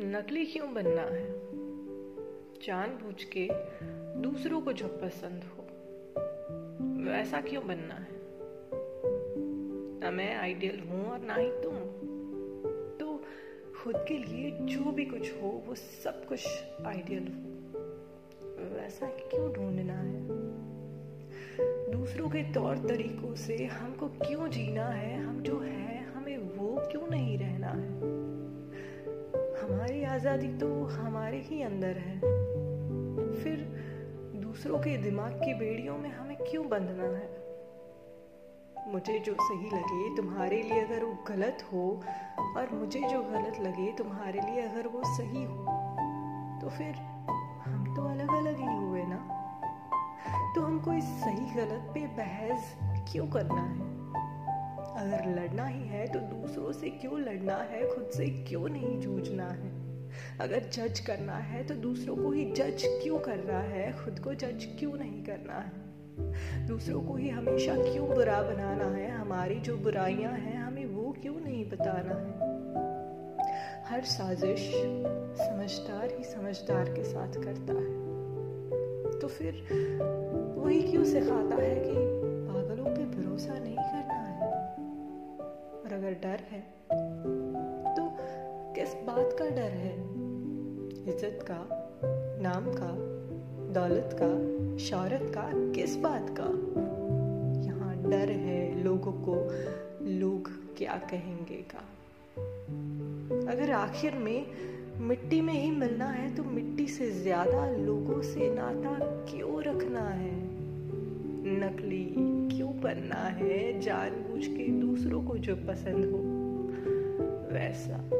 नकली क्यों बनना है? जानबूझ के दूसरों को जो पसंद हो वैसा क्यों बनना है? ना मैं आइडियल हूं और ना ही तुम। तो खुद के लिए जो भी कुछ हो वो सब कुछ आइडियल हो, वैसा क्यों ढूंढना है? दूसरों के तौर तरीकों से हमको क्यों जीना है? हम जो है हमें वो क्यों नहीं रहना है? हमारी आज़ादी तो हमारे ही अंदर है, फिर दूसरों के दिमाग की बेड़ियों में हमें क्यों बंधना है? मुझे जो सही लगे तुम्हारे लिए अगर वो गलत हो, और मुझे जो गलत लगे तुम्हारे लिए अगर वो सही हो, तो फिर हम तो अलग अलग ही हुए ना। तो हमको इस सही गलत पे बहस क्यों करना है? अगर लड़ना ही है तो दूसरों से क्यों लड़ना है? खुद से क्यों नहीं जूझना है? अगर जज करना है तो दूसरों को ही जज क्यों कर रहा है? खुद को जज क्यों नहीं करना है? दूसरों को ही हमेशा क्यों बुरा बनाना है? हमारी जो बुराइयां हैं हमें वो क्यों नहीं बताना है? हर साजिश समझदार ही समझदार के साथ करता है, तो फिर वही क्यों सिखाता है कि पागलों पे भरोसा नहीं करना? अगर डर है तो किस बात का डर है? इज्जत का, नाम का, दौलत का, शौहरत का, किस बात का? यहाँ डर है लोगों को लोग क्या कहेंगे का। अगर आखिर में मिट्टी में ही मिलना है तो मिट्टी से ज्यादा लोगों से नाता क्यों रखना है? नकली क्यों बनना है? जानबूझ के दूसरों को जो पसंद हो वैसा।